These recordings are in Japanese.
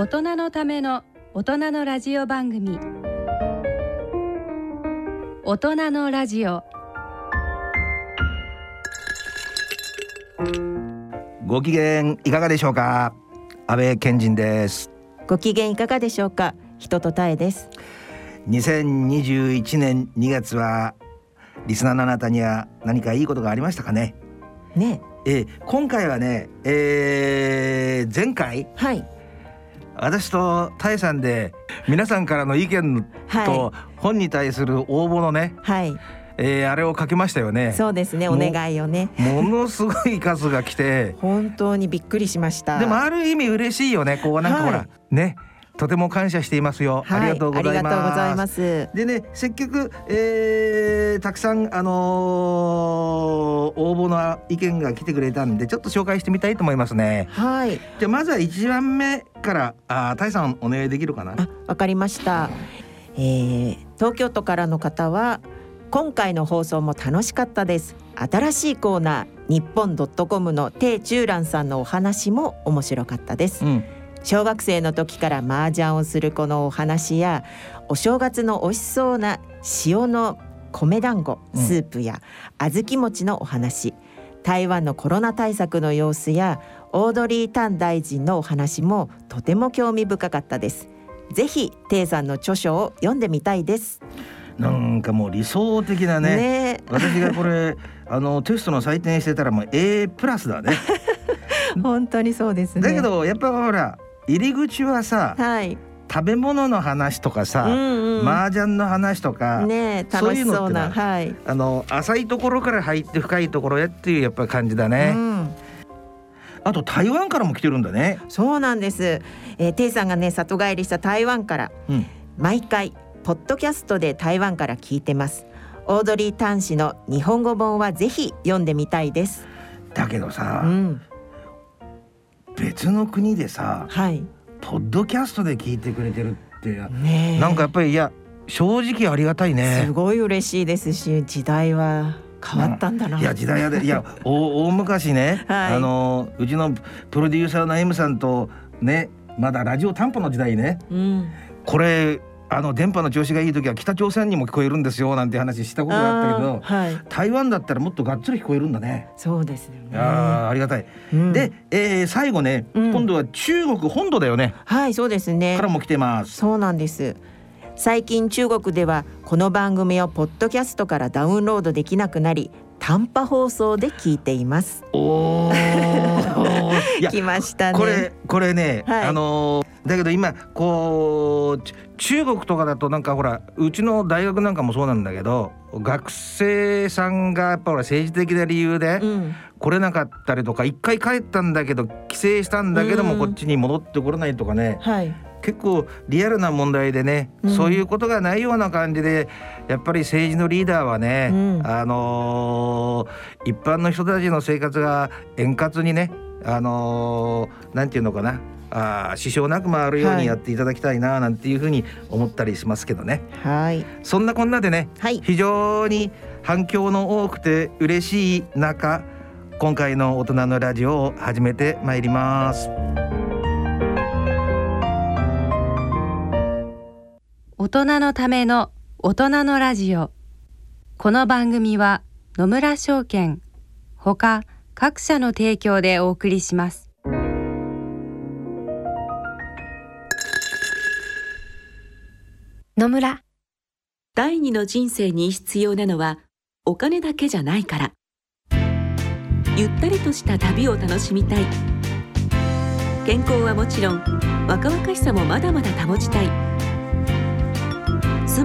大人のための大人のラジオ番組、大人のラジオ。ご機嫌いかがでしょうか。安倍賢人です。ご機嫌いかがでしょうか。人とたえです。2021年2月はリスナーのあなたには何かいいことがありましたかね。今回はね、前回、私とタエさんで皆さんからの意見と本に対する応募のね、あれを書きましたよね。そうですね、お願いをね。ものすごい数が来て本当にびっくりしました。でもある意味嬉しいよね。こうなんかほら、ね、とても感謝していますよ、ありがとうございます。ありがとうございます。でね、せっかく、たくさん、応募の意見が来てくれたんで、ちょっと紹介してみたいと思いますね。じゃあまずは1番目からタイさんお願いできるかな。わかりました。東京都からの方は、今回の放送も楽しかったです。新しいコーナー、ニッポンドットコムの鄭中蘭さんのお話も面白かったです。小学生の時から麻雀をするこのお話や、お正月の美味しそうな塩の米団子スープや、小豆餅のお話、台湾のコロナ対策の様子やオードリー・タン大臣のお話もとても興味深かったです。ぜひ鄭さんの著書を読んでみたいです。なんかもう理想的な ね私がこれテストの採点してたらもう A プラスだね本当にそうですね。だけどやっぱほら入り口はさ、食べ物の話とかさ、麻雀の話とか、そういうのってな、浅いところから入って深いところへっていうやっぱり感じだね。あと台湾からも来てるんだね。そうなんです。鄭さんがね、里帰りした台湾から、毎回ポッドキャストで台湾から聞いてます。オードリー・タン氏の日本語本はぜひ読んでみたいです。だけどさ、別の国でさ、ポッドキャストで聞いてくれてるって、なんかやっぱり、いや正直ありがたいね。すごい嬉しいですし、時代は変わったんだな。いや時代や、大昔ね、うちのプロデューサーの M さんとね、まだラジオ担保の時代ね、これ電波の調子がいい時は北朝鮮にも聞こえるんですよなんて話したことがあったけど、台湾だったらもっとがっつり聞こえるんだね。そうですよね。 ありがたい、で、最後ね、今度は中国本土だよね。そうですね、からも来てます。そうなんです。最近中国ではこの番組をポッドキャストからダウンロードできなくなり、短波放送で聞いています。来ましたね。これね、だけど今こう中国とかだと、なんかほらうちの大学なんかもそうなんだけど、学生さんがやっぱほら政治的な理由で来れなかったりとか、一回帰ったんだけど帰省したんだけどもこっちに戻ってこれないとかね、結構リアルな問題でね、そういうことがないような感じで、やっぱり政治のリーダーはね、一般の人たちの生活が円滑にね、なんていうのかな、支障なく回るようにやっていただきたいななんていうふうに思ったりしますけどね。そんなこんなでね、非常に反響の多くて嬉しい中、今回の大人のラジオを始めてまいります。大人のための大人のラジオ。この番組は野村証券ほか各社の提供でお送りします。野村。第二の人生に必要なのはお金だけじゃないから。ゆったりとした旅を楽しみたい。健康はもちろん若々しさもまだまだ保ちたい。住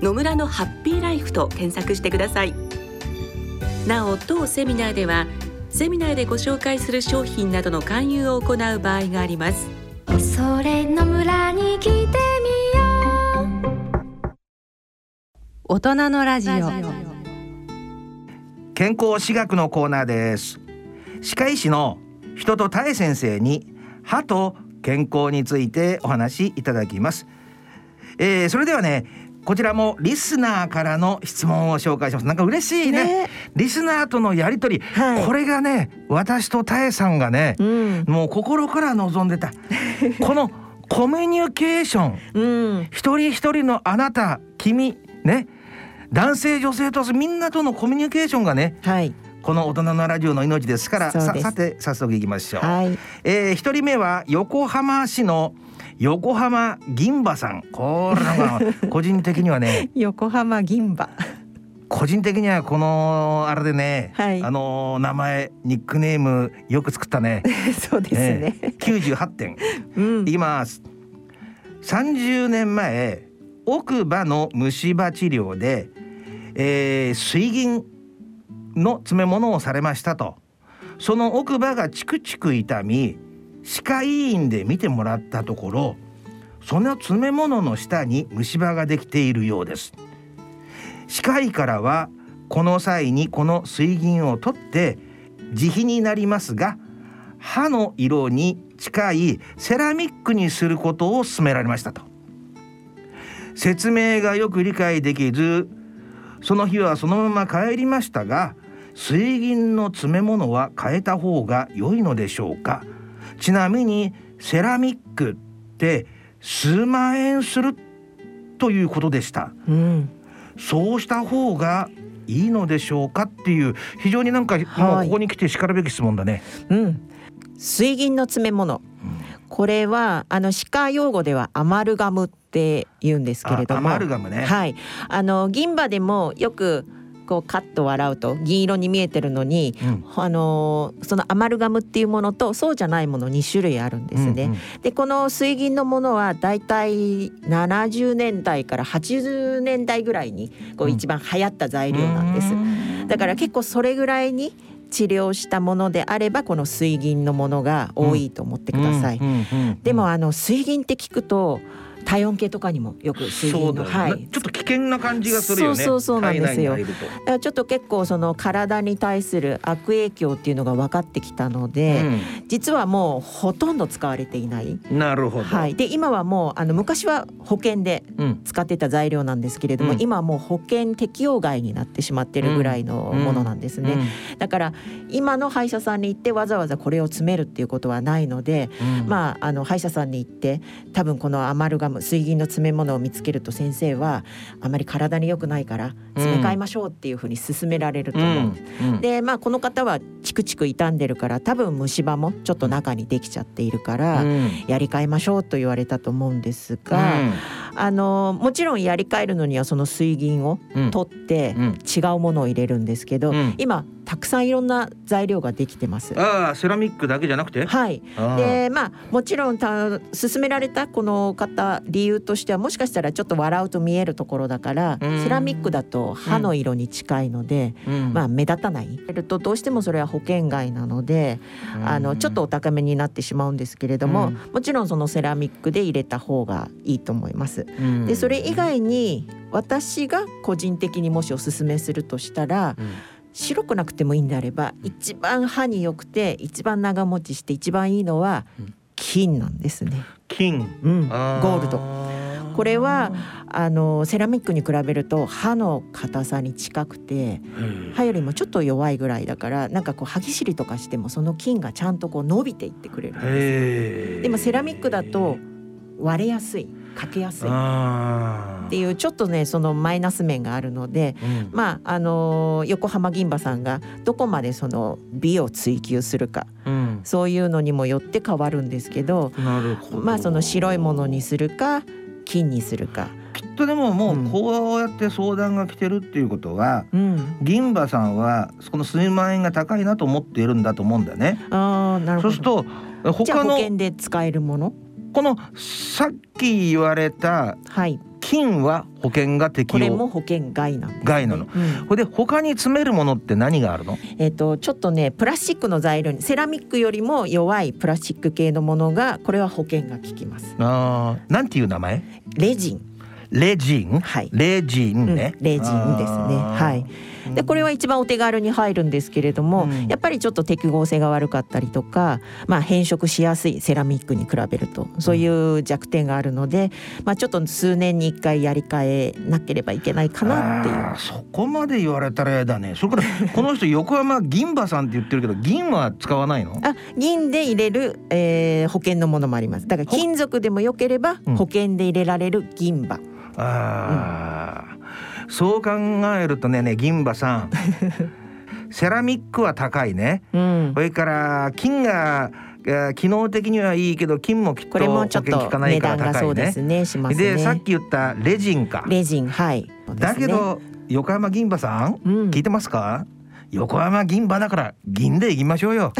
野村のハッピーライフと検索してください。なお、当セミナーではセミナーでご紹介する商品などの勧誘を行う場合があります。それの村に来てみよう。大人のラジオ、健康歯学のコーナーです。歯科医師の人とたえ先生に歯と健康についてお話しいただきます。それではね、こちらもリスナーからの質問を紹介します。なんか嬉しい ねリスナーとのやり取り、はい、これがね、私とたえさんがね、うん、もう心から望んでたこのコミュニケーション、うん、一人一人のあなた君ね、男性女性とみんなとのコミュニケーションがね、はい、この大人のラジオの命ですから、さて早速いきましょう。はい、一人目は横浜市の横浜銀馬さん。これは個人的にはね横浜銀馬個人的にはこのあれでね、はい、名前ニックネームよく作ったねそうですね、98点、うん、いきます。30年前奥歯の虫歯治療で、水銀の詰め物をされましたと。その奥歯がチクチク痛み、歯科医院で見てもらったところ、その詰め物の下に虫歯ができているようです。歯科医からはこの際にこの水銀を取って自費になりますが、歯の色に近いセラミックにすることを勧められましたと。説明がよく理解できず、その日はそのまま帰りましたが、水銀の詰め物は変えた方が良いのでしょうか。ちなみにセラミックって数万円するということでした、うん、そうした方がいいのでしょうかっていう、非常になんか、はい、もうここに来て叱るべき質問だね、うん、水銀の詰め物、うん、これは歯科用語ではアマルガムって言うんですけれども、アマルガムね、はい、銀歯でもよくこうカッと笑うと銀色に見えてるのに、うん、そのアマルガムっていうものとそうじゃないもの2種類あるんですね、うんうん、でこの水銀のものはだいたい70年代から80年代ぐらいにこう一番流行った材料なんです、うん、だから結構それぐらいに治療したものであればこの水銀のものが多いと思ってください、うんうんうんうん、でも水銀って聞くと体温計とかにもよく水銀の、はい、ちょっと危険な感じがするよね。そうなんですよ。ちょっと結構その体に対する悪影響っていうのが分かってきたので、うん、実はもうほとんど使われていない。なるほど、はい、で今はもう昔は保険で使ってた材料なんですけれども、うん、今はもう保険適用外になってしまってるぐらいのものなんですね、うんうんうん、だから今の歯医者さんに行ってわざわざこれを詰めるっていうことはないので、うん、まあ、歯医者さんに行って多分このアマルガム水銀の詰め物を見つけると先生はあまり体に良くないから詰め替えましょうっていうふうに勧められると思う、うんうん、でまあこの方はチクチク傷んでるから多分虫歯もちょっと中にできちゃっているから、うん、やり替えましょうと言われたと思うんですが、うん、もちろんやり替えるのにはその水銀を取って違うものを入れるんですけど、うん、今たくさんいろんな材料ができてます。あ、セラミックだけじゃなくて、はい、でまあもちろん勧められたこの方理由としてはもしかしたらちょっと笑うと見えるところだからセラミックだと歯の色に近いので、うん、まあ目立たないとどうしてもそれは保険外なのでちょっとお高めになってしまうんですけれども、うん、もちろんそのセラミックで入れた方がいいと思います、うん、でそれ以外に私が個人的にもしおすすめするとしたら、うん、白くなくてもいいんであれば一番歯に良くて一番長持ちして一番いいのは金なんですね。金、うん、ゴールド。これはセラミックに比べると歯の硬さに近くて歯よりもちょっと弱いぐらいだから、なんかこう歯ぎしりとかしてもその金がちゃんとこう伸びていってくれるんです。でもセラミックだと割れやすい、かけやすいっていうちょっとねそのマイナス面があるので、うん、まあ横浜銀馬さんがどこまでその美を追求するか、うん、そういうのにもよって変わるんですけど、なるほど、まあその白いものにするか金にするか。きっとでももうこうやって相談が来てるっていうことは、うん、銀馬さんはこの数万円が高いなと思っているんだと思うんだよね。あ、なるほど。そうするとじゃあ保険で使えるもの、このさっき言われた金、はい、金は保険が適用、これも保険外なんです、ね、外なの、うん、これで他に詰めるものって何があるの？ちょっとねプラスチックの材料にセラミックよりも弱いプラスチック系のものが、これは保険が効きます。あ、なんていう名前？レジン。レジン、はい、レジンね、うん、レジンですね、はい、でこれは一番お手軽に入るんですけれども、うん、やっぱりちょっと適合性が悪かったりとか、まあ、変色しやすいセラミックに比べるとそういう弱点があるので、まあ、ちょっと数年に1回やり替えなければいけないかなっていう。そこまで言われたらやだね。それからこの人横浜銀馬さんって言ってるけど銀は使わないの？あ、銀で入れる、保険のものもあります。だから金属でもよければ保険で入れられる銀馬、うんあうん、そう考えるとね銀馬さんセラミックは高いね、うん、それから金が機能的にはいいけど金もきっと保険効かないから高いね。でさっき言ったレジンか。レジン、はい、だけど横浜銀馬さん、うん、聞いてますか？横浜銀馬だから銀でいきましょうよ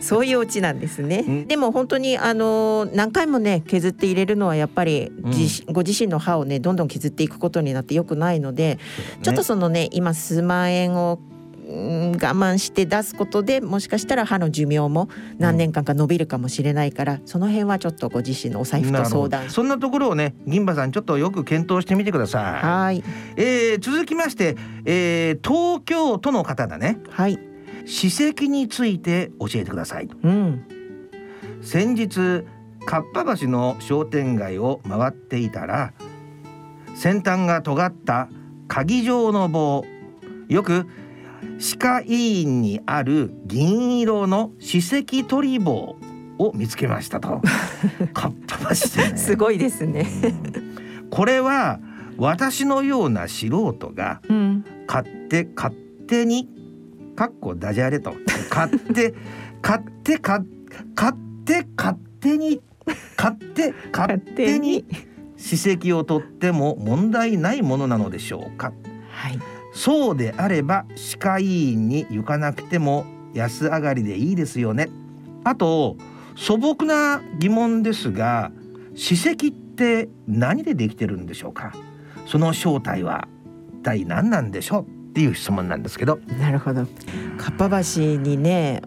そういうオチなんですね。でも本当に何回もね削って入れるのはやっぱり、うん、ご自身の歯をねどんどん削っていくことになって良くないので、ね、ちょっとそのね今数万円を我慢して出すことでもしかしたら歯の寿命も何年間か伸びるかもしれないから、うん、その辺はちょっとご自身のお財布と相談。そんなところをね銀馬さんちょっとよく検討してみてください。はい、続きまして、東京都の方だね。はい、歯石について教えてください、うん、先日かっぱ橋の商店街を回っていたら先端が尖った鍵状の棒、よく歯科医院にある銀色の歯石取り棒を見つけましたとかっぱ橋でねすごいですねこれは私のような素人が勝手にかっこダジャレと勝手に歯石を取っても問題ないものなのでしょうか。はい、そうであれば歯科医院に行かなくても安上がりでいいですよね。あと素朴な疑問ですが、歯石って何でできてるんでしょうか。その正体は一体何なんでしょうっていう質問なんですけど。なるほど。かっぱ橋にね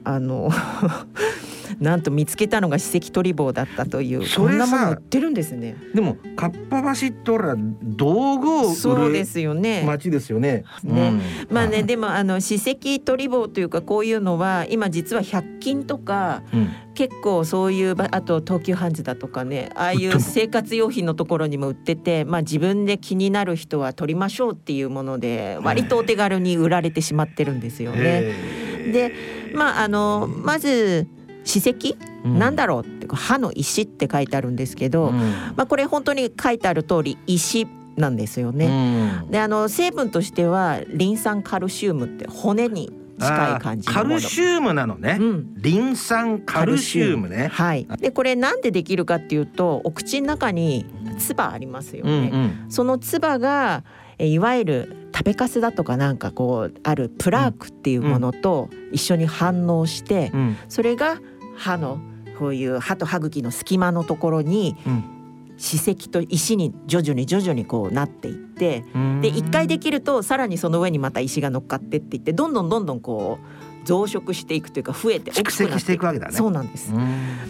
なんと見つけたのが歯石取り棒だったという。そんなもの売ってるんですね。でもかっぱ橋って俺は道具を売るそうですよね。町ですよね。ね、うん、まあねでも歯石取り棒というかこういうのは今実は100均とか、うん、結構そういうあと東急ハンズだとかねああいう生活用品のところにも売ってて、まあ、自分で気になる人は取りましょうっていうもので割とお手軽に売られてしまってるんですよね。で、まあ、まず歯石、うん、なんだろうって歯の石って書いてあるんですけど、うんまあ、これ本当に書いてある通り石なんですよね、うん、で成分としてはリン酸カルシウムって骨に近い感じのもの。カルシウムなのね、うん、リン酸カルシウムね、はい、でこれなんでできるかっていうとお口の中に唾ありますよね、うんうん、その唾がいわゆる食べかすだとかなんかこうあるプラークっていうものと一緒に反応して、うん、それが歯のこういう歯と歯茎の隙間のところに、うん歯石と石に徐々にこうなっていってで一回できるとさらにその上にまた石が乗っかってっていってどんどんこう増殖していくというか増えて蓄積していくわけだね。そうなんです。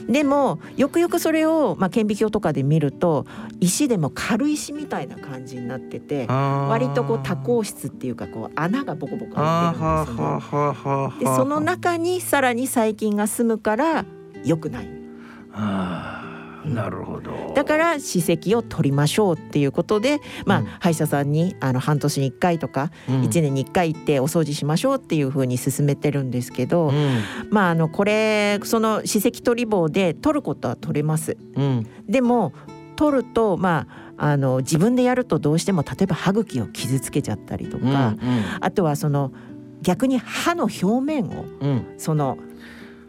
でもよくよくそれを、まあ、顕微鏡とかで見ると石でも軽石みたいな感じになってて割とこう多孔質っていうかこう穴がボコボコ開いてるんですよ、ね、でその中にさらに細菌が住むから良くない。なるほど。だから歯石を取りましょうっていうことで、まあうん、歯医者さんに半年に1回とか1年に1回行ってお掃除しましょうっていうふうに進めてるんですけど、うん、まあこれその歯石取り棒で取ることは取れます、うん、でも取るとまあ自分でやるとどうしても例えば歯茎を傷つけちゃったりとか、うんうん、あとはその逆に歯の表面を、うん、その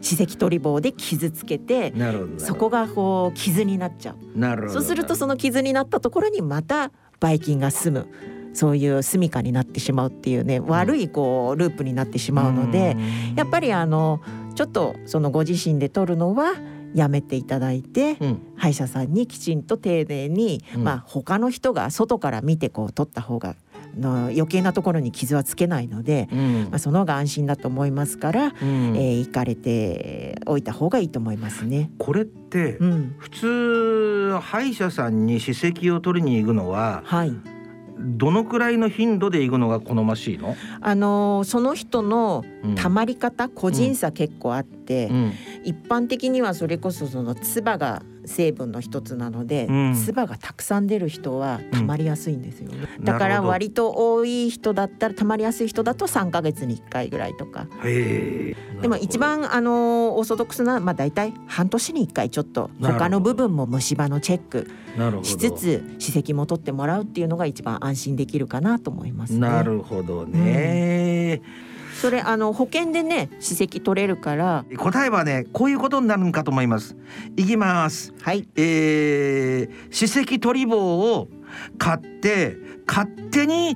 歯石取り棒で傷つけてそこがこう傷になっちゃう。なるほど。そうするとその傷になったところにまたばい菌が住むそういう住処になってしまうっていうね、うん、悪いこうループになってしまうのでやっぱりちょっとそのご自身で取るのはやめていただいて、うん、歯医者さんにきちんと丁寧に、うん、まあ、他の人が外から見てこう取った方がの余計なところに傷はつけないので、うん、まあ、その方が安心だと思いますから、うん、行かれておいた方がいいと思いますね。これって、うん、普通歯医者さんに歯石を取りに行くのは、はい、どのくらいの頻度で行くのが好ましいの？その人のたまり方、うん、個人差結構あって、うん、一般的にはそれこそその唾が成分の一つなので、うん、唾がたくさん出る人はたまりやすいんですよ、うん、だから割と多い人だったら、たまりやすい人だと3ヶ月に1回ぐらいとか。へー、でも一番オーソドックスな、まあ、大体半年に1回ちょっと他の部分も虫歯のチェックしつつ歯石も取ってもらうっていうのが一番安心できるかなと思いますね。なるほどね、うん、それ保険でね歯石取れるから。答えはねこういうことになるのかと思います。いきます、はい、歯石取り棒を買って勝手に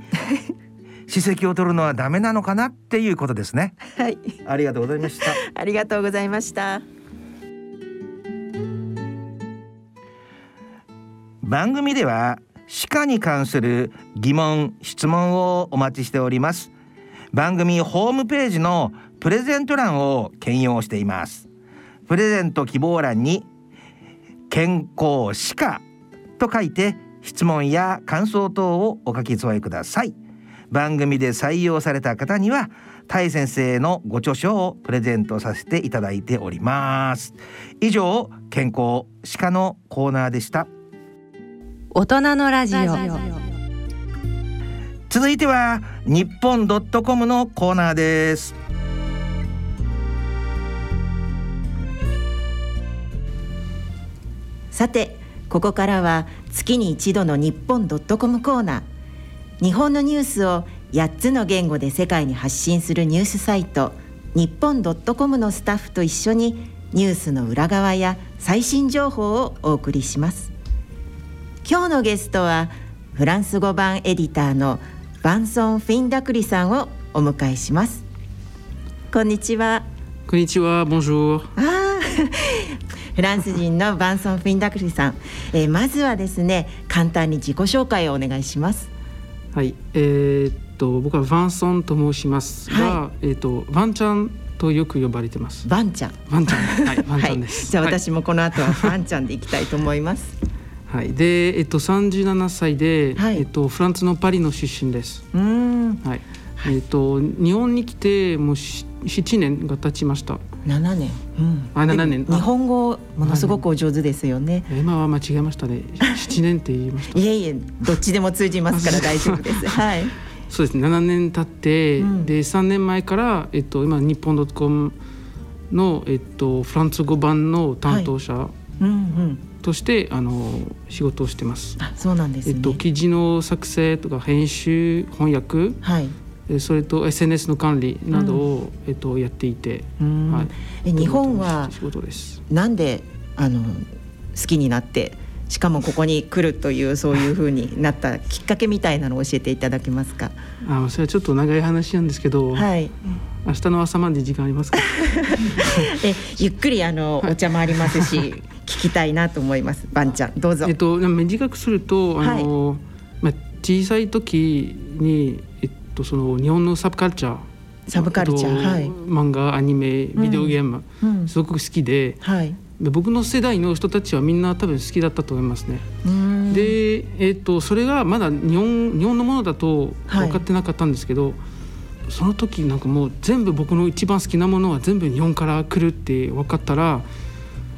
歯石を取るのはダメなのかなっていうことですね。はい、ありがとうございました。ありがとうございました。番組では歯科に関する疑問・質問をお待ちしております。番組ホームページのプレゼント欄を兼用しています。プレゼント希望欄に健康歯科と書いて質問や感想等をお書き添えください。番組で採用された方にはたい先生のご著書をプレゼントさせていただいております。以上、健康歯科のコーナーでした。大人のラジオ。続いてはニッポンドットコムのコーナーです。さて、ここからは月に一度のニッポンドットコムコーナー。日本のニュースを8つの言語で世界に発信するニュースサイトニッポンドットコムのスタッフと一緒にニュースの裏側や最新情報をお送りします。今日のゲストはフランス語版エディターのバンソン・フィンダクリさんをお迎えします。こんにちは。こんにちは。ボンジュー。フランス人のバンソン・フィンダクリさん、まずはですね、簡単に自己紹介をお願いします。はい、僕はバンソンと申しますが、はい、バンちゃんとよく呼ばれてます。バンちゃん、バンちゃん、はい、バンちゃんです。じゃあ私もこの後はバンちゃんでいきたいと思います。はい、で、37歳で、はい、フランスのパリの出身です。うーん、はい、日本に来てもう7年が経ちました。7年、うん、7年。日本語ものすごくお上手ですよね。今は間違えましたね。7年って言いました。いえいえ、どっちでも通じますから大丈夫です。はい、そうですね、7年経って、うん、で3年前から、今ニッポンドットコムの、フランス語版の担当者として、はい、仕事をしてます。あ、そうなんですね。記事の作成とか編集、翻訳、はい、それと SNS の管理などを、うん、やっていて、うん、はい、日本はなんで好きになって、しかもここに来るという、そういう風になったきっかけみたいなのを教えていただけますか。あ、それはちょっと長い話なんですけど、はい、明日の朝まで時間ありますか。ゆっくりお茶もありますし、はい、聞きたいなと思います。バンちゃん、どうぞ。短くするとはい、まあ、小さい時にその日本のサブカルチャー、はい、漫画、アニメ、ビデオゲーム、うん、すごく好きで、はい、僕の世代の人たちはみんな多分好きだったと思いますね。うん、で、それがまだ日本のものだと分かってなかったんですけど、はい、その時なんかもう全部僕の一番好きなものは全部日本から来るって分かったら、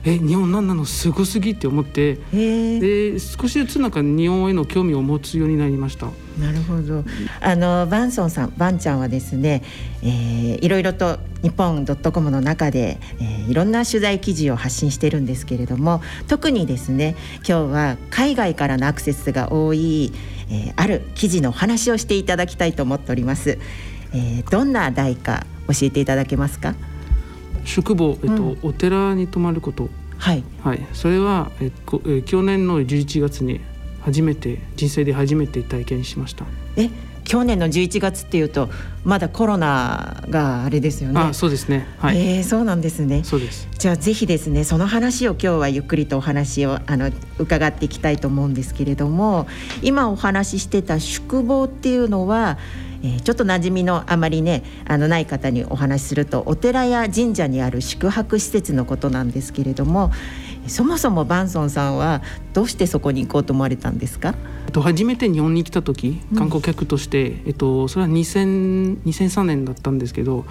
日本なんなのすごすぎって思って、で少しずつなんか日本への興味を持つようになりました。なるほど。バンソンさん、バンちゃんはですね、いろいろとニッポンドットコムの中で、いろんな取材記事を発信してるんですけれども、特にですね、今日は海外からのアクセスが多い、ある記事のお話をしていただきたいと思っております。どんな題か教えていただけますか。宿坊、うん、お寺に泊まること、はいはい、それは、去年の11月に初めて人生で初めて体験しました。去年の11月っていうとまだコロナがあれですよね。あ、そうですね、はい、そうなんですね。そうです。じゃあぜひですね、その話を今日はゆっくりとお話を伺っていきたいと思うんですけれども、今お話ししてた宿坊っていうのはちょっと馴染みのあまりねない方にお話しすると、お寺や神社にある宿泊施設のことなんですけれども、そもそもバンソンさんはどうしてそこに行こうと思われたんですか？初めて日本に来た時、観光客として、それは2003年だったんですけど、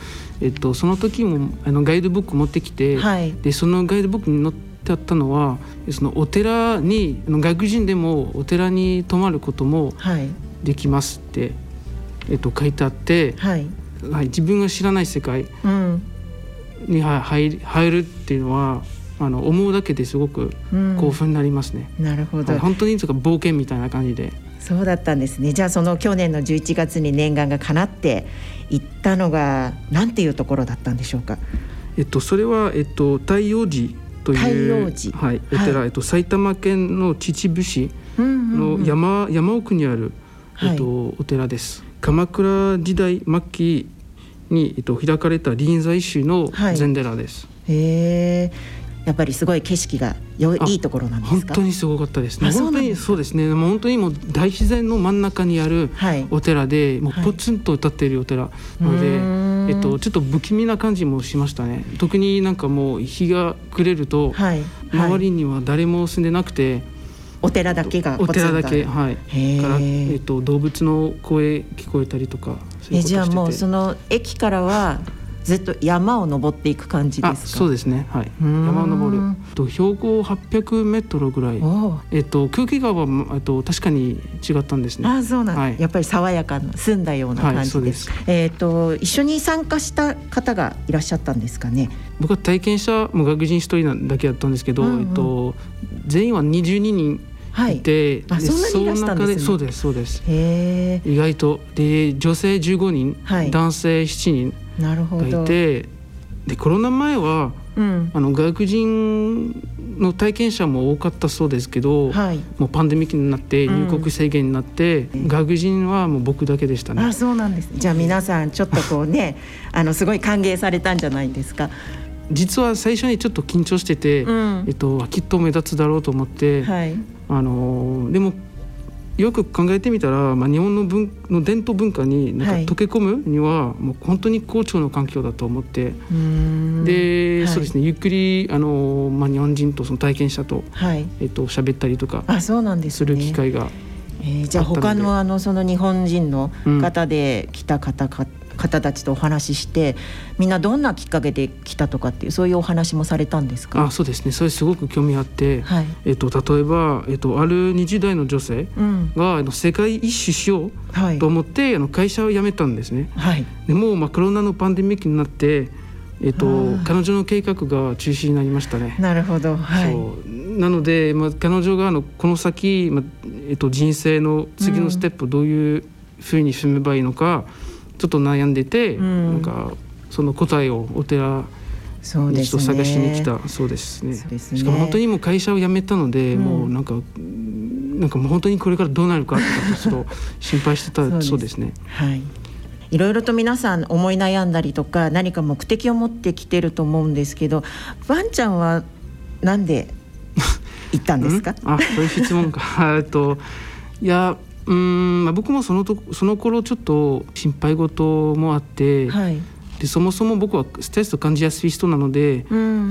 その時もガイドブック持ってきて、はい、でそのガイドブックに載ってだったのは、そのお寺に外国人でもお寺に泊まることもできますって、はい、書いてあって、はいはい、自分が知らない世界に入るっていうのは思うだけですごく興奮になりますね、うん、なるほど、はい、本当に冒険みたいな感じで。そうだったんですね。じゃあその去年の11月に念願が叶って行ったのがなんていうところだったんでしょうか？それは、太陽寺という、はい、お寺、はい、埼玉県の秩父市の 山奥にある、お寺です。鎌倉時代末期に、開かれた臨済宗の禅寺です、はい、やっぱりすごい景色がいいところなんですか？本当にすごかったですね。本当にそうですね。もう本当にもう大自然の真ん中にあるお寺で、はい、もうポツンと立っているお寺なので、はい、ちょっと不気味な感じもしましたね。特になんかもう日が暮れると、はいはい、周りには誰も住んでなくて、お寺だけがポツンと、お寺だけ、はい、から、動物の声聞こえたりとか、そういうことしてて、じゃあもうその駅からはずっと山を登っていく感じですか？あ、そうですね、はい、山を登る、標高800メートルぐらい、空気がは確かに違ったんですね。あ、そうなん、はい、やっぱり爽やかな澄んだような感じです、はい、そうです。一緒に参加した方がいらっしゃったんですかね？僕は体験者も外国人一人だけだったんですけど、うんうん、全員は22人いて、はい、あ、そんなにいらしたんですね。そうです、そうです。へー、意外とで、女性15人、はい、男性7人なるほど。でコロナ前は、うん、外国人の体験者も多かったそうですけど、はい、もうパンデミックになって入国制限になって、うん、外国人はもう僕だけでしたね。あ、そうなんです。じゃあ皆さんちょっとこうねすごい歓迎されたんじゃないですか？実は最初にちょっと緊張してて、うん、きっと目立つだろうと思って、はい、でもよく考えてみたら、日本 の伝統文化になんか溶け込むには、はい、もう本当に好調の環境だと思って、で、はい、そうですね、ゆっくり日本人とその体験者と、はい、喋ったりとかする機会があったので、じゃあ他 その日本人の方で来た方たちとお話しして、みんなどんなきっかけで来たとかっていう、そういうお話もされたんですか？あ、そうですね、それすごく興味あって、はい、例えば、ある20代の女性が、世界一周しようと思って、はい、会社を辞めたんですね、はい、でもう、コロナのパンデミックになって、彼女の計画が中止になりましたね。なるほど、はい、そうなので、彼女がこの先、人生の次のステップをどういうふうに進めばいいのか、ちょっと悩んでて、うん、なんかその答えをお寺にちょっと探しに来たそうですね。そうですね。しかも本当にもう会社を辞めたので、うん、もうなんかもう本当にこれからどうなるかとかちょっと心配してたそうですね。はい。いろいろと皆さん思い悩んだりとか、何か目的を持ってきてると思うんですけど、ワンちゃんはなんで行ったんですか？あ、そういう質問か。いや。僕もその頃ちょっと心配事もあって、はい、でそもそも僕はストレスを感じやすい人なので、うん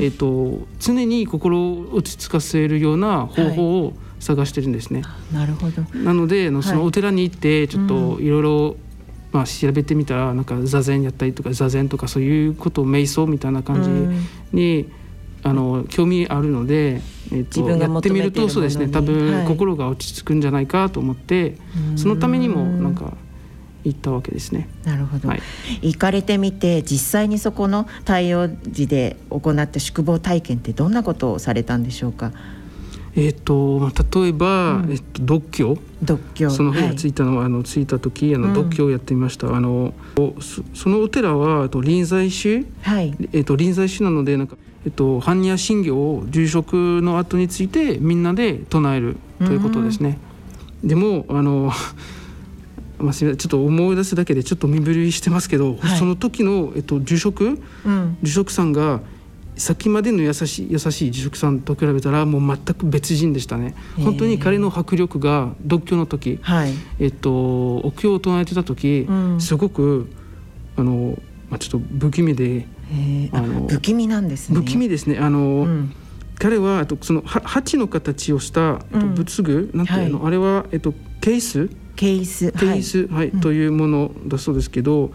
常に心を落ち着かせるような方法を探してるんですね、はい、なるほど。なのでそのお寺に行ってちょっといろいろ調べてみたら、なんか座禅やったりとかそういうことを瞑想みたいな感じに、うん興味あるので、やってみるとそうですね、多分心が落ち着くんじゃないかと思って、はい、そのためにもなんか行ったわけですね。なるほど、はい、行かれてみて実際にそこの太陽寺で行った宿坊体験ってどんなことをされたんでしょうか？例えば、独居その方がついたのは、はい、ついた時独居をやってみました、うん、そのお寺は臨済宗、はい臨済宗なのでなんか般若心経を住職の後についてみんなで唱えるということですね、うん、でもまあ、ちょっと思い出すだけでちょっと身震いしてますけど、はい、その時の、住職さんが先までの優しい住職さんと比べたらもう全く別人でしたね。本当に彼の迫力が独居の時、はい、お経を唱えてた時、うん、すごくちょっと不気味で、不気味なんですね。不気味ですね。うん、彼はその鉢の形をした仏具、うん、なんていうの、はい、あれは、ケース、はい、というものだそうですけど、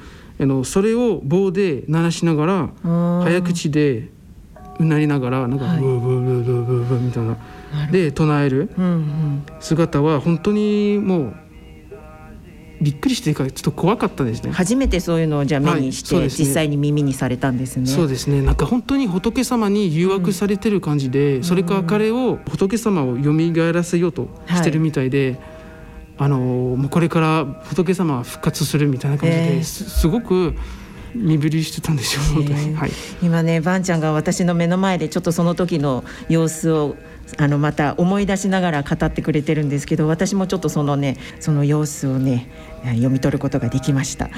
それを棒で鳴らしながら早口でうなりながらなんか、はい、ブーブーブーブーブーブーみたいなで唱える姿は本当にもうびっくりしてからちょっと怖かったですね。初めてそういうのをじゃあ目にして、はいね、実際に耳にされたんですね。そうですね。なんか本当に仏様に誘惑されてる感じで、うん、それから彼を仏様を蘇らせようとしてるみたいで、はい、もうこれから仏様は復活するみたいな感じで、すごく身振りしてたんですよ本当に、はい、今ねバンちゃんが私の目の前でちょっとその時の様子をまた思い出しながら語ってくれてるんですけど、私もちょっとその様子をね読み取ることができました。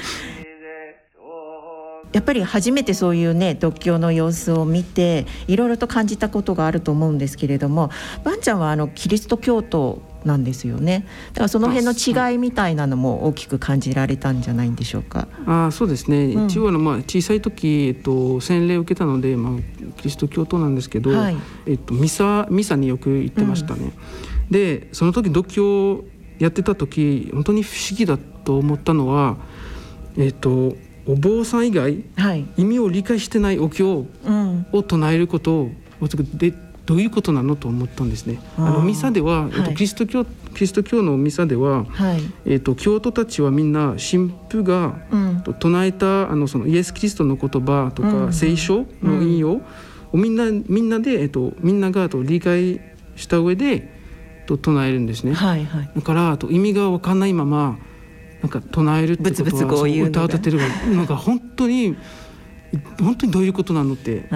やっぱり初めてそういうね独居の様子を見ていろいろと感じたことがあると思うんですけれども、バンちゃんはキリスト教徒なんですよね。だからその辺の違いみたいなのも大きく感じられたんじゃないんでしょうか。そうですね、うん、一応小さい時、洗礼を受けたので、キリスト教徒なんですけど、はい、ミサによく行ってましたね、うん、でその時独居やってた時本当に不思議だと思ったのは、お坊さん以外、はい、意味を理解してないお経を唱えることを、うん、でどういうことなのと思ったんですね。ミサでは、キリスト教のミサでは、はい、教徒たちはみんな神父が、うん、唱えたそのイエス・キリストの言葉とか、うん、聖書の引用を、うん、みんなで、みんなが理解した上で唱えるんですね、はいはい、だから意味が分かんないままなんか唱えるってことは歌を立てるなんか本当にどういうことなのって。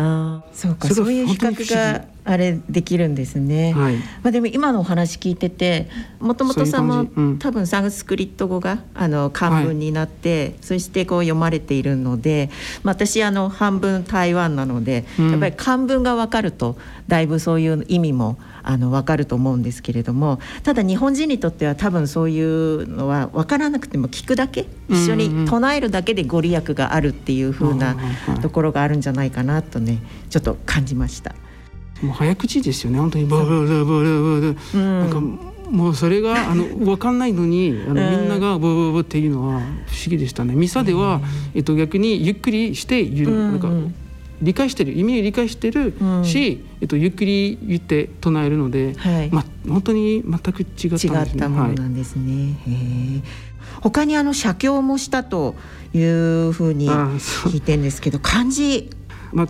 そうか、そういう比較があれできるんですね、はい、でも今のお話聞いててもともとさんも多分サンスクリット語が漢文になって、はい、そしてこう読まれているので、私半分台湾なので、うん、やっぱり漢文が分かるとだいぶそういう意味も分かると思うんですけれども、ただ日本人にとっては多分そういうのは分からなくても聞くだけ、一緒に唱えるだけでご利益があるっていう風なところがあるんじゃないかなとねちょっと感じました。もう早口ですよね本当に、ブルブルブルブル、なんかもうそれが分かんないのにみんながブルブルブルっていうのは不思議でしたね。ミサでは、逆にゆっくりしてなんか理解してる、意味を理解してるし、ゆっくり言って唱えるので、はい、本当に全く違ったんですね。違ったものなんですね、はい、へえ。他に写経もしたというふうに聞いてるんですけど、漢字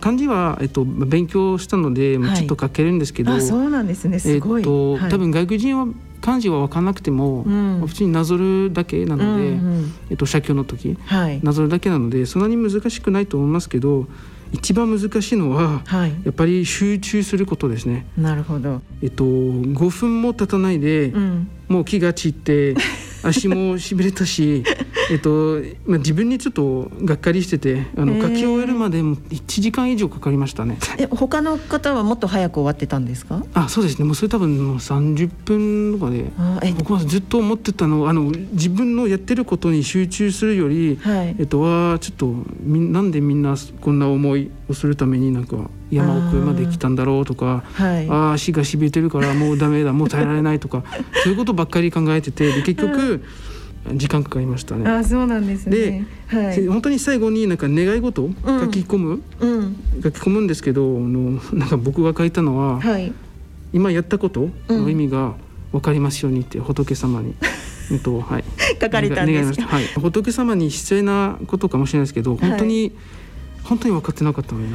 漢字は、勉強したので、はい、ちょっと書けるんですけど、そうなんですね、すごい、はい、多分外国人は漢字は分からなくても、うん、普通になぞるだけなので、うんうん、写経の時、はい、なぞるだけなのでそんなに難しくないと思いますけど、一番難しいのは、はい、やっぱり集中することですね。なるほど。5分も経たないで、うん、もう気が散って足もしびれたし自分にちょっとがっかりしてて書き終えるまでも1時間以上かかりましたね。他の方はもっと早く終わってたんですか？そうですね、もうそれ多分もう30分とかで、僕はずっと思ってたの自分のやってることに集中するより、はい、ちょっとなんでみんなこんな思いをするためになんか山奥まで来たんだろうとか、はい、足がしびれてるからもうダメだもう耐えられないとかそういうことばっかり考えてて、で結局時間かかりましたね。そうなんですね。で、はい、本当に最後になんか願い事を書き込むんですけど、なんか僕が書いたのは、はい、今やったことの意味が分かりますようにって仏様にはい、書かれたんですけど、はい、仏様に失礼なことかもしれないですけど本当に分かってなかったのに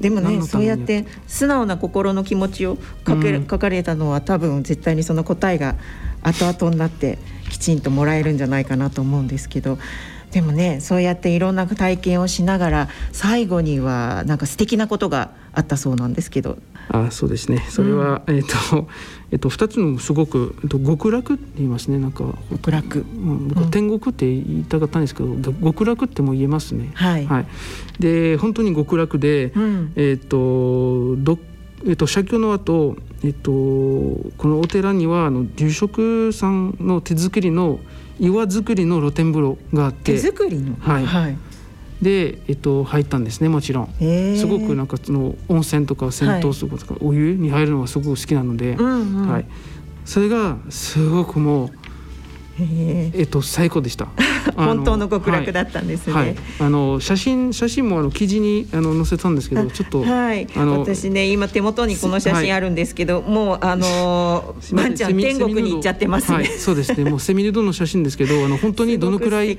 でもね、そうやって素直な心の気持ちを書かれたのは多分絶対にその答えが後々になってきちんともらえるんじゃないかなと思うんですけど、でもね、そうやっていろんな体験をしながら最後にはなんか素敵なことがあったそうなんですけど。あ、そうですね、それは、2つのすごく、極楽って言いますね。なんか極楽、僕は天国って言いたかったんですけど、極楽っても言えますね、はいはい。で本当に極楽で、写経の後、このお寺には住職さんの手作りの岩作りの露天風呂があって、手作りの、はいはい、で、入ったんですね、もちろん。すごくなんかその温泉とか銭湯とか、はい、お湯に入るのがすごく好きなので、うんうん、はい、それがすごくもう、最高でした。本当の極楽だったんですね、はいはい、写真も記事に載せたんですけど、ちょっと、はい、私ね今手元にこの写真あるんですけど、はい、もうワンちゃん天国に行っちゃってますね、はい、そうですね、もうセミヌードの写真ですけど、本当にどのくらい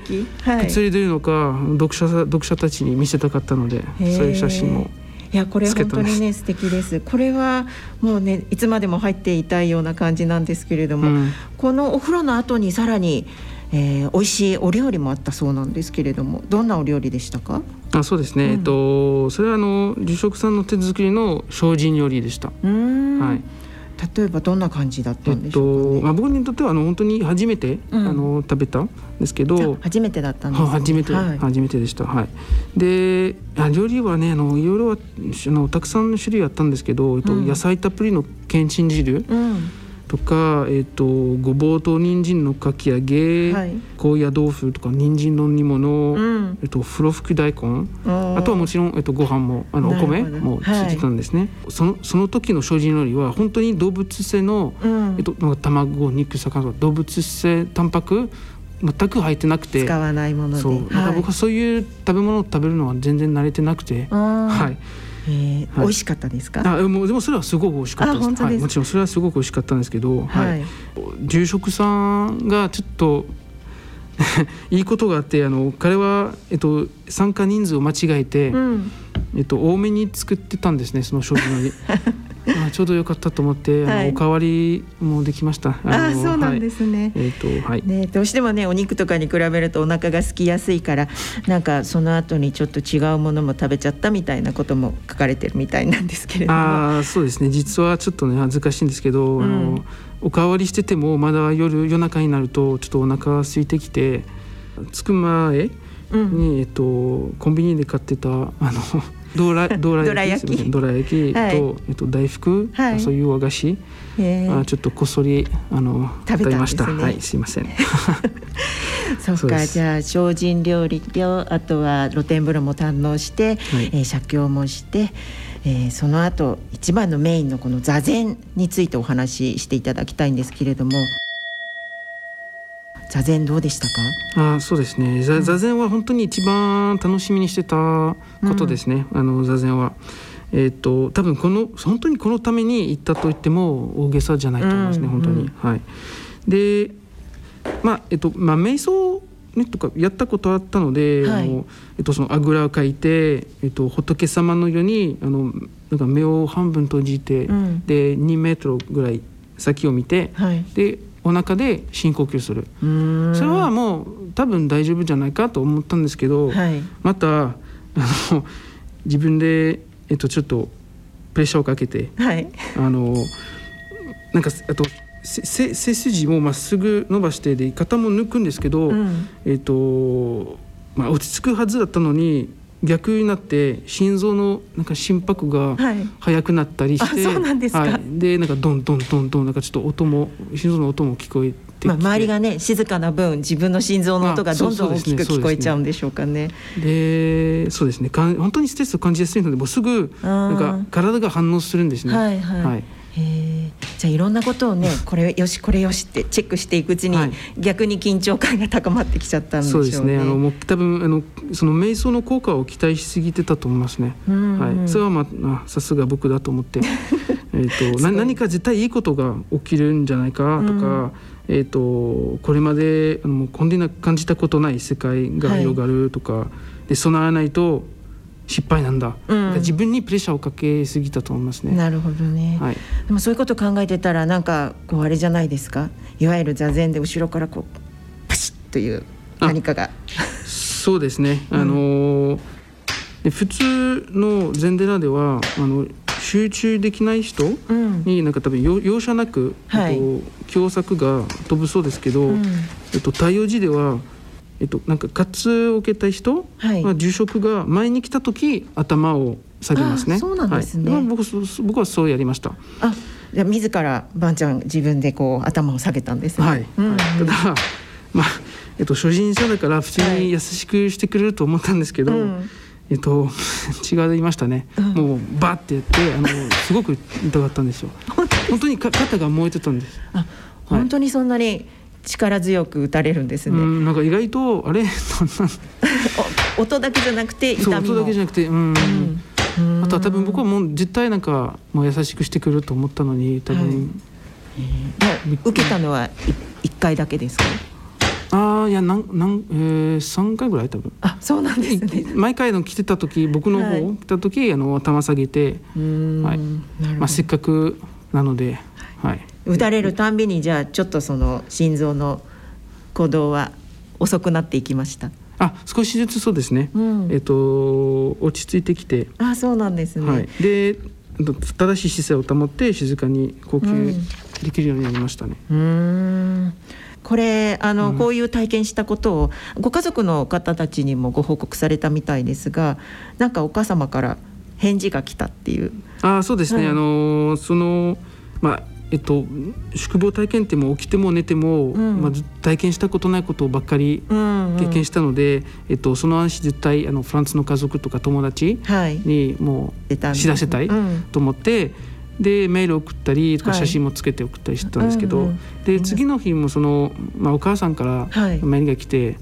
写り出るのか、はい、読者たちに見せたかったので、そういう写真を。いや、これ本当にね素敵です。これはもうねいつまでも入っていたいような感じなんですけれども、うん、このお風呂の後にさらに、美味しいお料理もあったそうなんですけれども、どんなお料理でしたか？あ、そうですね、うん、それは住職さんの手作りの精進料理でした。うーん、はい、例えばどんな感じだったんでしょうかね。僕にとっては本当に初めて、うん、食べたんですけど。初めてだったんですね。初めてでした、はい、で料理はねいろいろたくさんの種類あったんですけど、野菜たっぷりのけんちん汁とか、ごぼうと人参のかき揚げ、はい、高野豆腐とか人参の煮物、うん、ふろふき大根、あとはもちろん、ご飯もお米もついてたんですね、はい、その時の精進料理は本当に動物性の、卵、肉、魚、動物性タンパク全く入ってなくて、使わないもので、そう、だから僕はそういう食べ物を食べるのは全然慣れてなくて、はい。はい、美味しかったですか？でもそれはすごく美味しかったです。です、はい、もちろんそれはすごく美味しかったんですけど、はいはい、住職さんがちょっといいことがあって、彼は、参加人数を間違えて、多めに作ってたんですね、その商品に。ちょうど良かったと思って、はい、おかわりもできました。そうなんですね、はい、はい、ね、どうしてもねお肉とかに比べるとお腹が空きやすいから、なんかその後にちょっと違うものも食べちゃったみたいなことも書かれてるみたいなんですけれども。そうですね、実はちょっとね恥ずかしいんですけど、おかわりしててもまだ夜中になるとちょっとお腹空いてきて、着く前に、コンビニで買ってたどら焼きと、はい、大福、はい、そういう和菓子、ちょっとこっそり食べました。はい、すいません。そうか、じゃあ精進料理とあとは露天風呂も堪能して、はい、写経もして、その後一番のメインのこの座禅についてお話ししていただきたいんですけれども。座禅どうでしたか？そうですね、座禅は本当に一番楽しみにしてたことですね、座禅は、多分本当にこのために行ったと言っても大げさじゃないと思いますね、本当に、はい、で、瞑想とかやったことあったので、はい、そのあぐらをかいて、仏様のようになんか目を半分閉じて、で2メートルぐらい先を見て、はい、でお腹で深呼吸する。それはもう多分大丈夫じゃないかと思ったんですけど、はい、また自分で、ちょっとプレッシャーをかけて、はい、なんかあと背筋もまっすぐ伸ばしてで肩も抜くんですけど、落ち着くはずだったのに逆になって心臓のなんか心拍が速くなったりして、はい、そうなんですか、はい、でなんかドンドンドンドンなんかちょっと音も心臓の音も聞こえてきて、周りがね静かな分自分の心臓の音がどんどん大きく聞こえちゃうんでしょうかね。でそうですね、本当にストレスを感じやすいのでもうすぐなんか体が反応するんですね、はいはい、はい、じゃあいろんなことをねこれよしってチェックしていくうちに、はい、逆に緊張感が高まってきちゃったんでしょうね。そうですね、もう多分その瞑想の効果を期待しすぎてたと思いますね、はい、それはさすが僕だと思って何か絶対いいことが起きるんじゃないかとか、これまでこんな感じたことない世界が広がるとか、はい、で備わらないと失敗なんだ、自分にプレッシャーをかけすぎたと思いますね。なるほどね、はい、でもそういうことを考えてたらなんかこうあれじゃないですか、いわゆる座禅で後ろからこうパシッという何かがそうですね、で普通の禅寺では集中できない人になんか多分容赦なく、凶作が飛ぶそうですけど、太陽寺ではなんか活を受けた人、住職が前に来た時頭を下げますね。そうなんですね、僕はそうやりました。じゃあ自らばんちゃん自分でこう頭を下げたんですね。ただ、初心者だから普通に優しくしてくれると思ったんですけど、違いましたね。もうバッてやってすごく痛かったんですよ。本当に肩が燃えてたんです。本当にそんなに力強く打たれるんですね。なんか意外とあれ音だけじゃなくて痛みも。そう、音だけじゃなくて、あとは多分僕はもう絶対なんかもう優しくしてくると思ったのに多分、受けたのは1回だけですか？いや3回ぐらい多分。そうなんですね。毎回来てた時、僕の方来た時頭下げて、せっかくなので、打たれるたんびにじゃあちょっとその心臓の鼓動は遅くなっていきました？少しずつそうですね。落ち着いてきて。そうなんですね。で正しい姿勢を保って静かに呼吸できるようになりましたね。これこういう体験したことをご家族の方たちにもご報告されたみたいですが、なんかお母様から返事が来たっていう。そうですね、宿坊体験っても起きても寝ても、体験したことないことばっかり経験したので、その話絶対フランスの家族とか友達にもう知らせたいと思って、でメール送ったりとか写真もつけて送ったりしてたんですけど、で次の日もお母さんからメールが来て、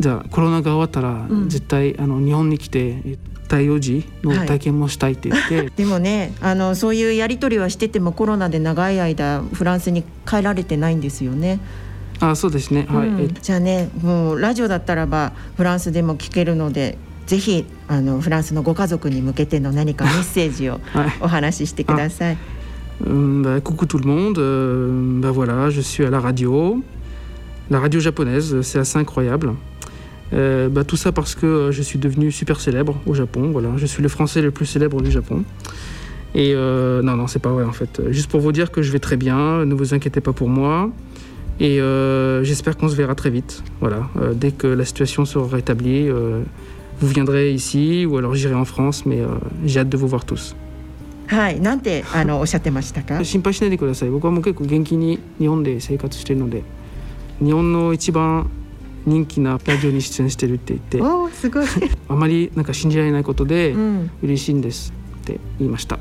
じゃあコロナが終わったら絶対日本に来て太陽寺の体験もしたいって言って、でもねそういうやり取りはしててもコロナで長い間フランスに帰られてないんですよね。そうですね、じゃあね、もうラジオだったらばフランスでも聞けるので、ぜひフランスのご家族に向けての何かメッセージをお話ししてください。Coucou tout le monde. Voilà, je suis à la radio. La radio japonaise, c'est assez incroyable. Tout ça parce que je suis devenu super célèbre au Japon. Voilà, je suis le français le plus célèbre du Japon. Et non, c'est pas vrai en fait. Juste pour vous dire que je vais très bien. Ne vous inquiétez pas pour moi. Et j'espère qu'on se verra très vite. Voilà, dès que la situation sera rétablie.Vous viendrez ici ou alors j'irai en France, mais j'ai hâte de vous voir tous. はい、なんておっしゃってましたか？心配しないでください。僕はもう結構元気に日本で生活しているので、日本の一番人気なラジオに出演してるって言って、すごい。あまりなんか信じられないことで嬉しいんですって言いました。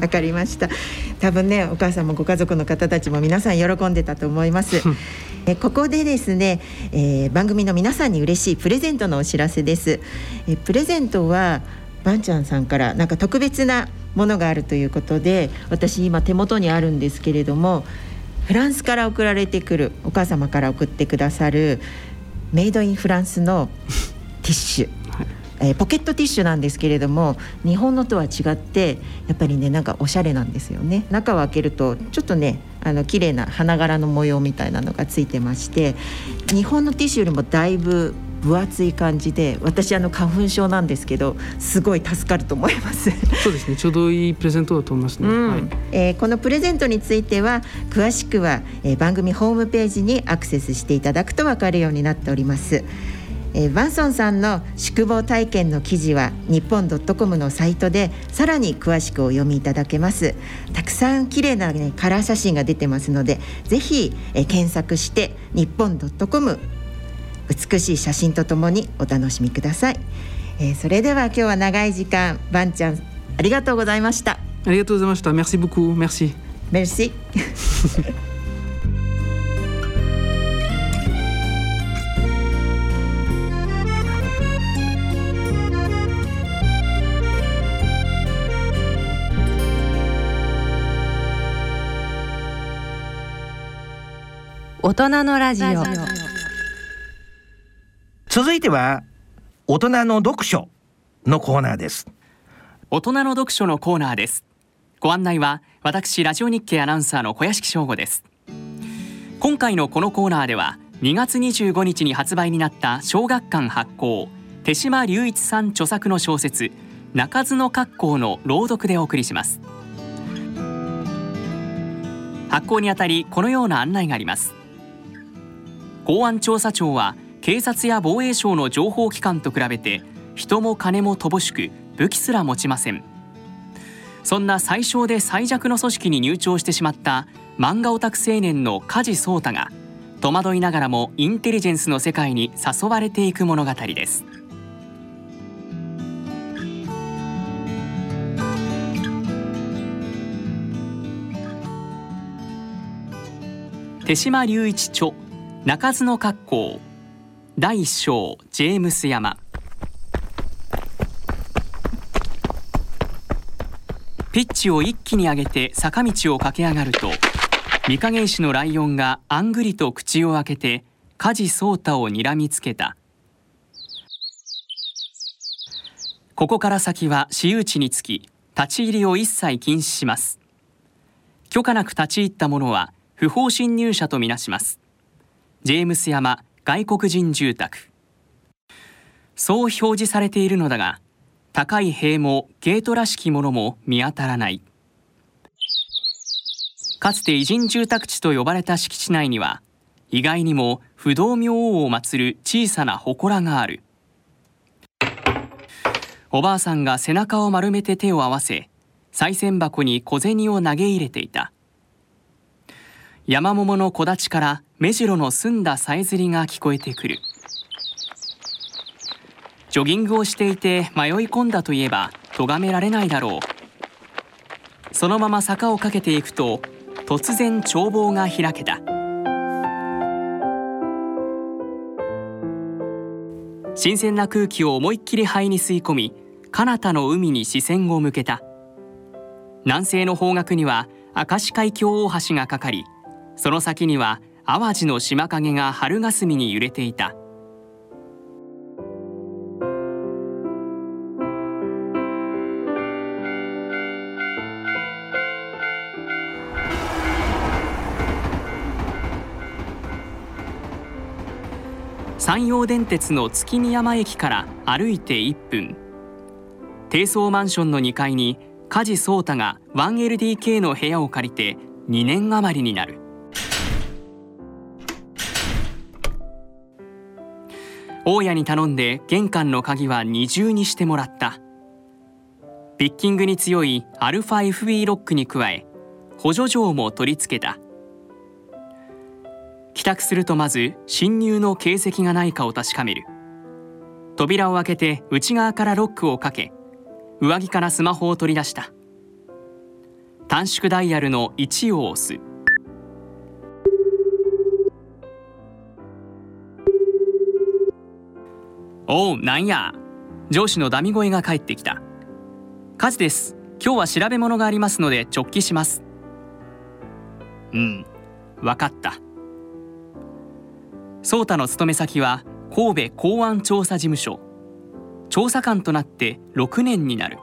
わかりました。多分ね、お母さんもご家族の方たちも皆さん喜んでたと思います。ここでですね、番組の皆さんに嬉しいプレゼントのお知らせです。プレゼントはばんちゃんさんからなんか特別なものがあるということで、私今手元にあるんですけれども、フランスから送られてくる、お母様から送ってくださるメイドインフランスのティッシュポケットティッシュなんですけれども、日本のとは違ってやっぱりね、なんかおしゃれなんですよね。中を開けるとちょっとね綺麗な花柄の模様みたいなのがついてまして、日本のティッシュよりもだいぶ分厚い感じで、私花粉症なんですけどすごい助かると思います。そうですね、ちょうどいいプレゼントだと思いますね。このプレゼントについては詳しくは、番組ホームページにアクセスしていただくと分かるようになっております。バンソンさんの宿坊体験の記事はニッポンドットコムのサイトでさらに詳しくお読みいただけます。たくさん綺麗な、カラー写真が出てますので、ぜひ検索してニッポンドットコム、美しい写真とともにお楽しみください。それでは今日は長い時間バンちゃんありがとうございました。ありがとうございました。メルシーブクー。メルシー。メルシー。大人のラジオ。続いては大人の読書のコーナーです。大人の読書のコーナーです。ご案内は私ラジオ日経アナウンサーの小屋敷翔吾です。今回のこのコーナーでは2月25日に発売になった小学館発行手島隆一さん著作の小説鳴かずの格好の朗読でお送りします。発行にあたりこのような案内があります。公安調査庁は警察や防衛省の情報機関と比べて人も金も乏しく武器すら持ちません。そんな最小で最弱の組織に入庁してしまった漫画オタク青年の梶聡太が戸惑いながらもインテリジェンスの世界に誘われていく物語です。手島隆一著鳴かずの格好第1章ジェームス山。ピッチを一気に上げて坂道を駆け上がると御影石のライオンがあんぐりと口を開けて梶聡太を睨みつけた。ここから先は私有地につき立ち入りを一切禁止します。許可なく立ち入った者は不法侵入者とみなします。ジェームス山外国人住宅、そう表示されているのだが、高い塀もゲートらしきものも見当たらない。かつて偉人住宅地と呼ばれた敷地内には意外にも不動明王を祀る小さな祠がある。おばあさんが背中を丸めて手を合わせ、賽銭箱に小銭を投げ入れていた。山桃の木立から目白の澄んださえずりが聞こえてくる。ジョギングをしていて迷い込んだといえば咎められないだろう。そのまま坂を駆けていくと突然眺望が開けた。新鮮な空気を思いっきり肺に吸い込み、彼方の海に視線を向けた。南西の方角には明石海峡大橋がかかり、その先には淡路の島影が春霞に揺れていた。山陽電鉄の月見山駅から歩いて1分、低層マンションの2階に梶聡太が 1LDK の部屋を借りて2年余りになる。大家に頼んで玄関の鍵は2重にしてもらった。ピッキングに強いアルファ FB ロックに加え補助錠も取り付けた。帰宅するとまず侵入の形跡がないかを確かめる。扉を開けて内側からロックをかけ、上着からスマホを取り出した。短縮ダイヤルの1を押す。おう、なんや。上司のダミ声が返ってきた。火事です。今日は調べ物がありますので直帰します。わかった。聡太の勤め先は神戸公安調査事務所。調査官となって6年になる。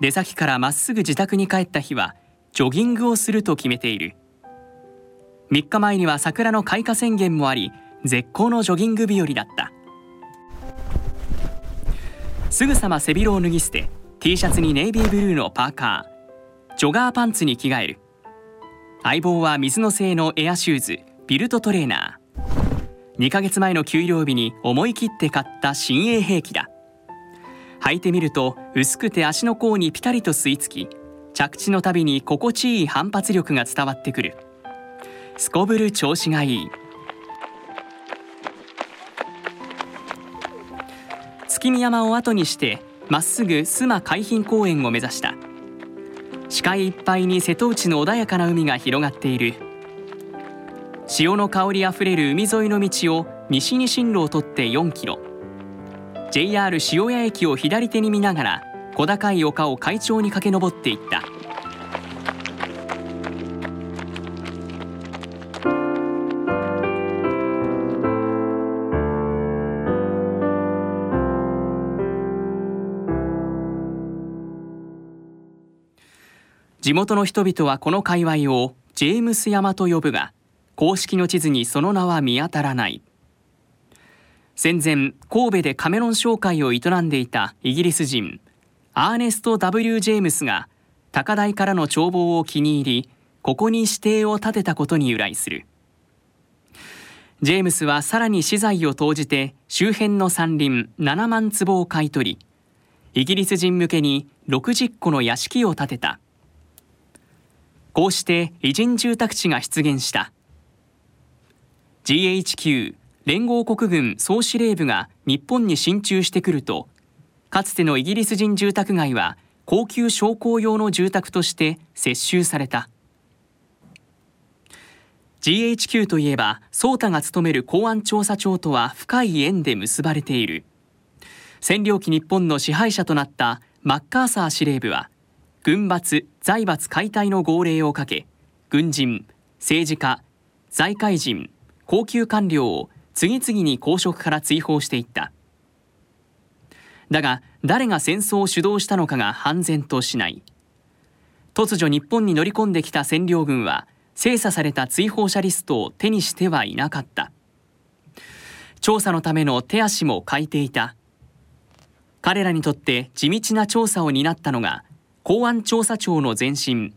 出先からまっすぐ自宅に帰った日はジョギングをすると決めている。3日前には桜の開花宣言もあり、絶好のジョギング日和だった。すぐさま背広を脱ぎ捨て、 T シャツにネイビーブルーのパーカー、ジョガーパンツに着替える。相棒は水野製のエアシューズ、ビルトトレーナー。2ヶ月前の給料日に思い切って買った新鋭兵器だ。履いてみると薄くて足の甲にピタリと吸い付き、着地のたびに心地いい反発力が伝わってくる。すこぶる調子がいい。月見山を後にしてまっすぐ須磨海浜公園を目指した。視界いっぱいに瀬戸内の穏やかな海が広がっている。潮の香りあふれる海沿いの道を西に進路をとって4キロ、 JR 塩谷駅を左手に見ながら小高い丘を快調に駆け上っていった。地元の人々はこの界隈をジェームス山と呼ぶが、公式の地図にその名は見当たらない。戦前神戸でカメロン商会を営んでいたイギリス人アーネスト・ W ・ジェームスが高台からの眺望を気に入り、ここに私邸を建てたことに由来する。ジェームスはさらに資材を投じて周辺の山林7万坪を買い取り、イギリス人向けに60個の屋敷を建てた。こうして偉人住宅地が出現した。 GHQ 連合国軍総司令部が日本に進駐してくると、かつてのイギリス人住宅街は高級商工用の住宅として接収された。GHQ といえば、ソータが務める公安調査庁とは深い縁で結ばれている。占領期日本の支配者となったマッカーサー司令部は、軍閥・財閥解体の号令をかけ、軍人、政治家、財界人、高級官僚を次々に公職から追放していった。だが、誰が戦争を主導したのかが判然としない。突如日本に乗り込んできた占領軍は、精査された追放者リストを手にしてはいなかった。調査のための手足も欠いていた。彼らにとって地道な調査を担ったのが、公安調査庁の前身、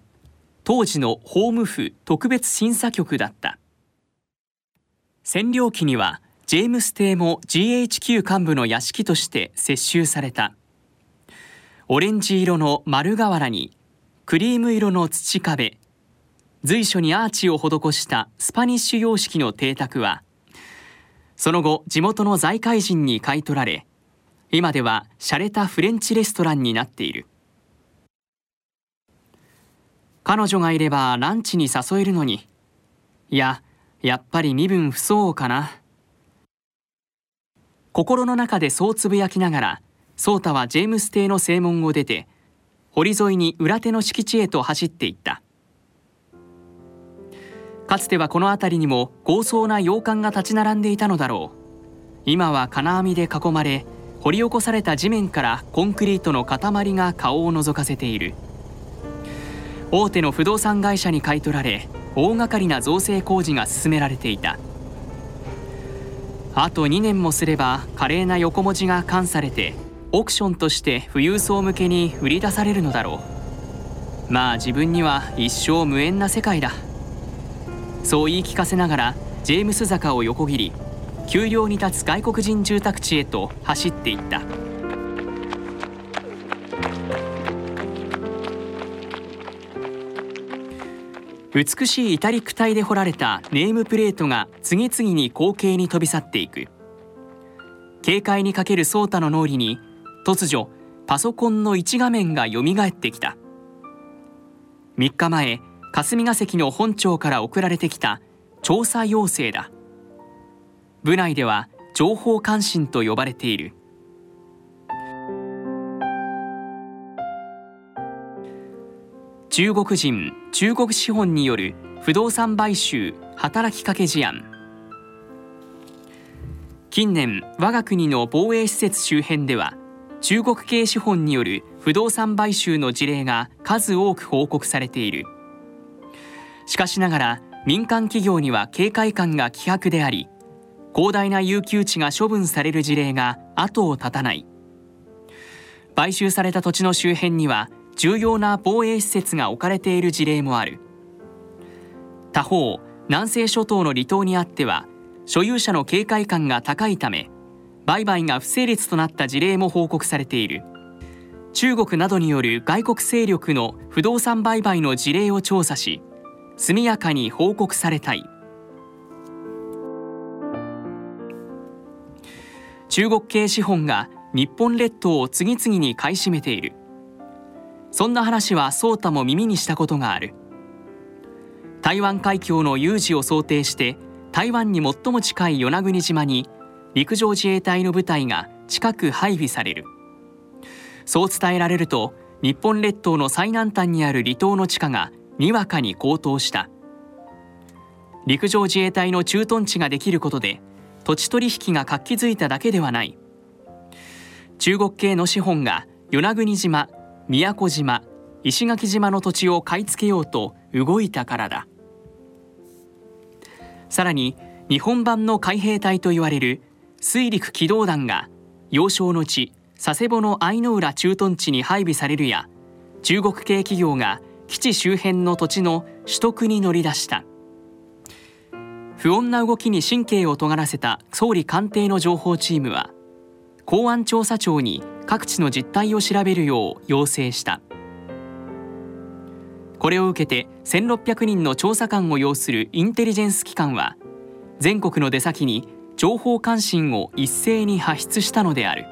当時の法務府特別審査局だった。占領期には、ジェームス邸も GHQ 幹部の屋敷として接収された。オレンジ色の丸瓦に、クリーム色の土壁、随所にアーチを施したスパニッシュ様式の邸宅は、その後地元の財界人に買い取られ、今では洒落たフレンチレストランになっている。彼女がいればランチに誘えるのに、いや、やっぱり身分不相応かな。心の中でそうつぶやきながら、ソータはジェームス邸の正門を出て、堀沿いに裏手の敷地へと走っていった。かつてはこの辺りにも豪壮な洋館が立ち並んでいたのだろう。今は金網で囲まれ、掘り起こされた地面からコンクリートの塊が顔を覗かせている。大手の不動産会社に買い取られ、大掛かりな造成工事が進められていた。あと2年もすれば華麗な横文字が冠されて、オークションとして富裕層向けに売り出されるのだろう。まあ自分には一生無縁な世界だ。そう言い聞かせながら、ジェームス坂を横切り、丘陵に立つ外国人住宅地へと走っていった。美しいイタリック体で彫られたネームプレートが次々に光景に飛び去っていく。警戒にかけるソータの脳裏に、突如パソコンの一画面がよみがえってきた。3日前、霞が関の本庁から送られてきた調査要請だ。部内では情報関心と呼ばれている。中国人、中国資本による不動産買収働きかけ事案。近年、我が国の防衛施設周辺では、中国系資本による不動産買収の事例が数多く報告されている。しかしながら民間企業には警戒感が希薄であり、広大な遊休地が処分される事例が後を絶たない。買収された土地の周辺には重要な防衛施設が置かれている事例もある。他方、南西諸島の離島にあっては所有者の警戒感が高いため、売買が不成立となった事例も報告されている。中国などによる外国勢力の不動産売買の事例を調査し、速やかに報告されたい。中国系資本が日本列島を次々に買い占めている。そんな話はソータも耳にしたことがある。台湾海峡の有事を想定して、台湾に最も近い与那国島に陸上自衛隊の部隊が近く配備される。そう伝えられると、日本列島の最南端にある離島の地価がにわかに高騰した。陸上自衛隊の駐屯地ができることで、土地取引が活気づいただけではない。中国系の資本が与那国島、宮古島、石垣島の土地を買い付けようと動いたからだ。さらに日本版の海兵隊といわれる水陸機動団が要衝の地佐世保の相の浦駐屯地に配備されるや、中国系企業が基地周辺の土地の取得に乗り出した。不穏な動きに神経を尖らせた総理官邸の情報チームは公安調査庁に各地の実態を調べるよう要請した。これを受けて1600人の調査官を要するインテリジェンス機関は全国の出先に情報関心を一斉に発出したのである。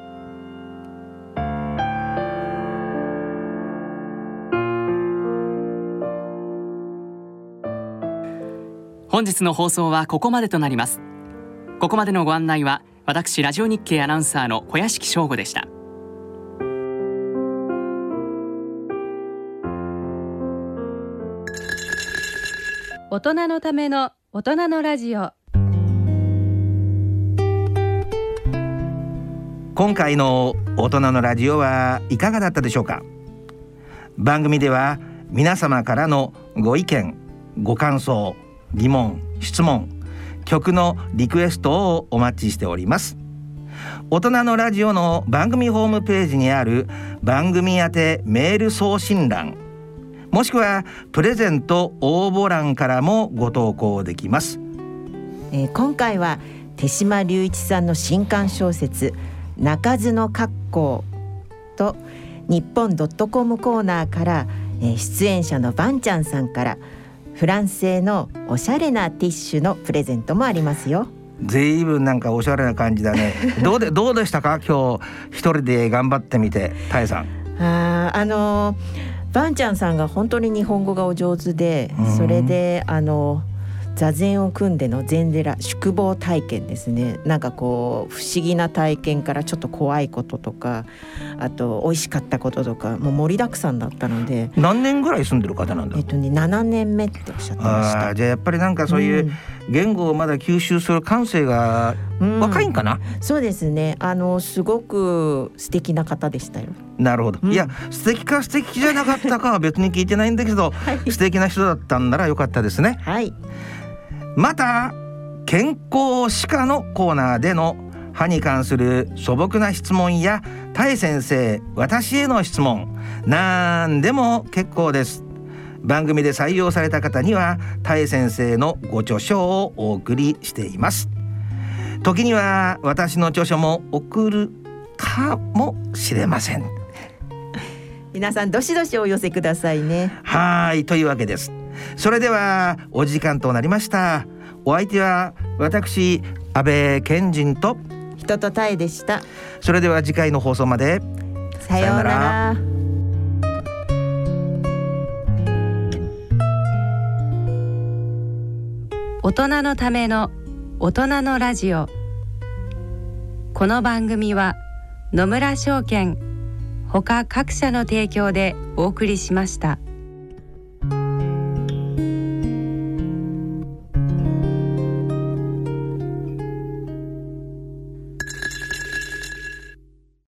本日の放送はここまでとなります。ここまでのご案内は私、ラジオ日経アナウンサーの小屋敷翔吾でした。大人のための大人のラジオ。今回の大人のラジオはいかがだったでしょうか。番組では皆様からのご意見、ご感想、疑問、質問、曲のリクエストをお待ちしております。大人のラジオの番組ホームページにある番組宛てメール送信欄、もしくはプレゼント応募欄からもご投稿できます。今回は手島隆一さんの新刊小説鳴かずの格好とニッポンドットコムコーナーから、出演者のバンちゃんさんからフランス製のおしゃれなティッシュのプレゼントもありますよ。随分なんかおしゃれな感じだね。どうでしたか、今日一人で頑張ってみて、タエさん。バンちゃんさんが本当に日本語がお上手で、それで座禅を組んでの禅寺宿坊体験ですね。なんかこう不思議な体験からちょっと怖いこととか、あと美味しかったこととかもう盛りだくさんだったので。何年ぐらい住んでる方なんだ。7年目っておっしゃってました。じゃあやっぱりなんかそういう言語をまだ吸収する感性が若いんかな、そうですね。すごく素敵な方でしたよ。なるほど、いや素敵か素敵じゃなかったかは別に聞いてないんだけど、はい、素敵な人だったんならよかったですね。はい、また健康歯科のコーナーでの歯に関する素朴な質問や、タエ先生私への質問、なんでも結構です。番組で採用された方にはタエ先生のご著書をお送りしています。時には私の著書も送るかもしれません。皆さんどしどしお寄せくださいね。はい、というわけです。それではお時間となりました。お相手は私、安倍賢人と人とたえでした。それでは次回の放送まで、さようなら。大人のための大人のラジオ。この番組は野村証券ほか各社の提供でお送りしました。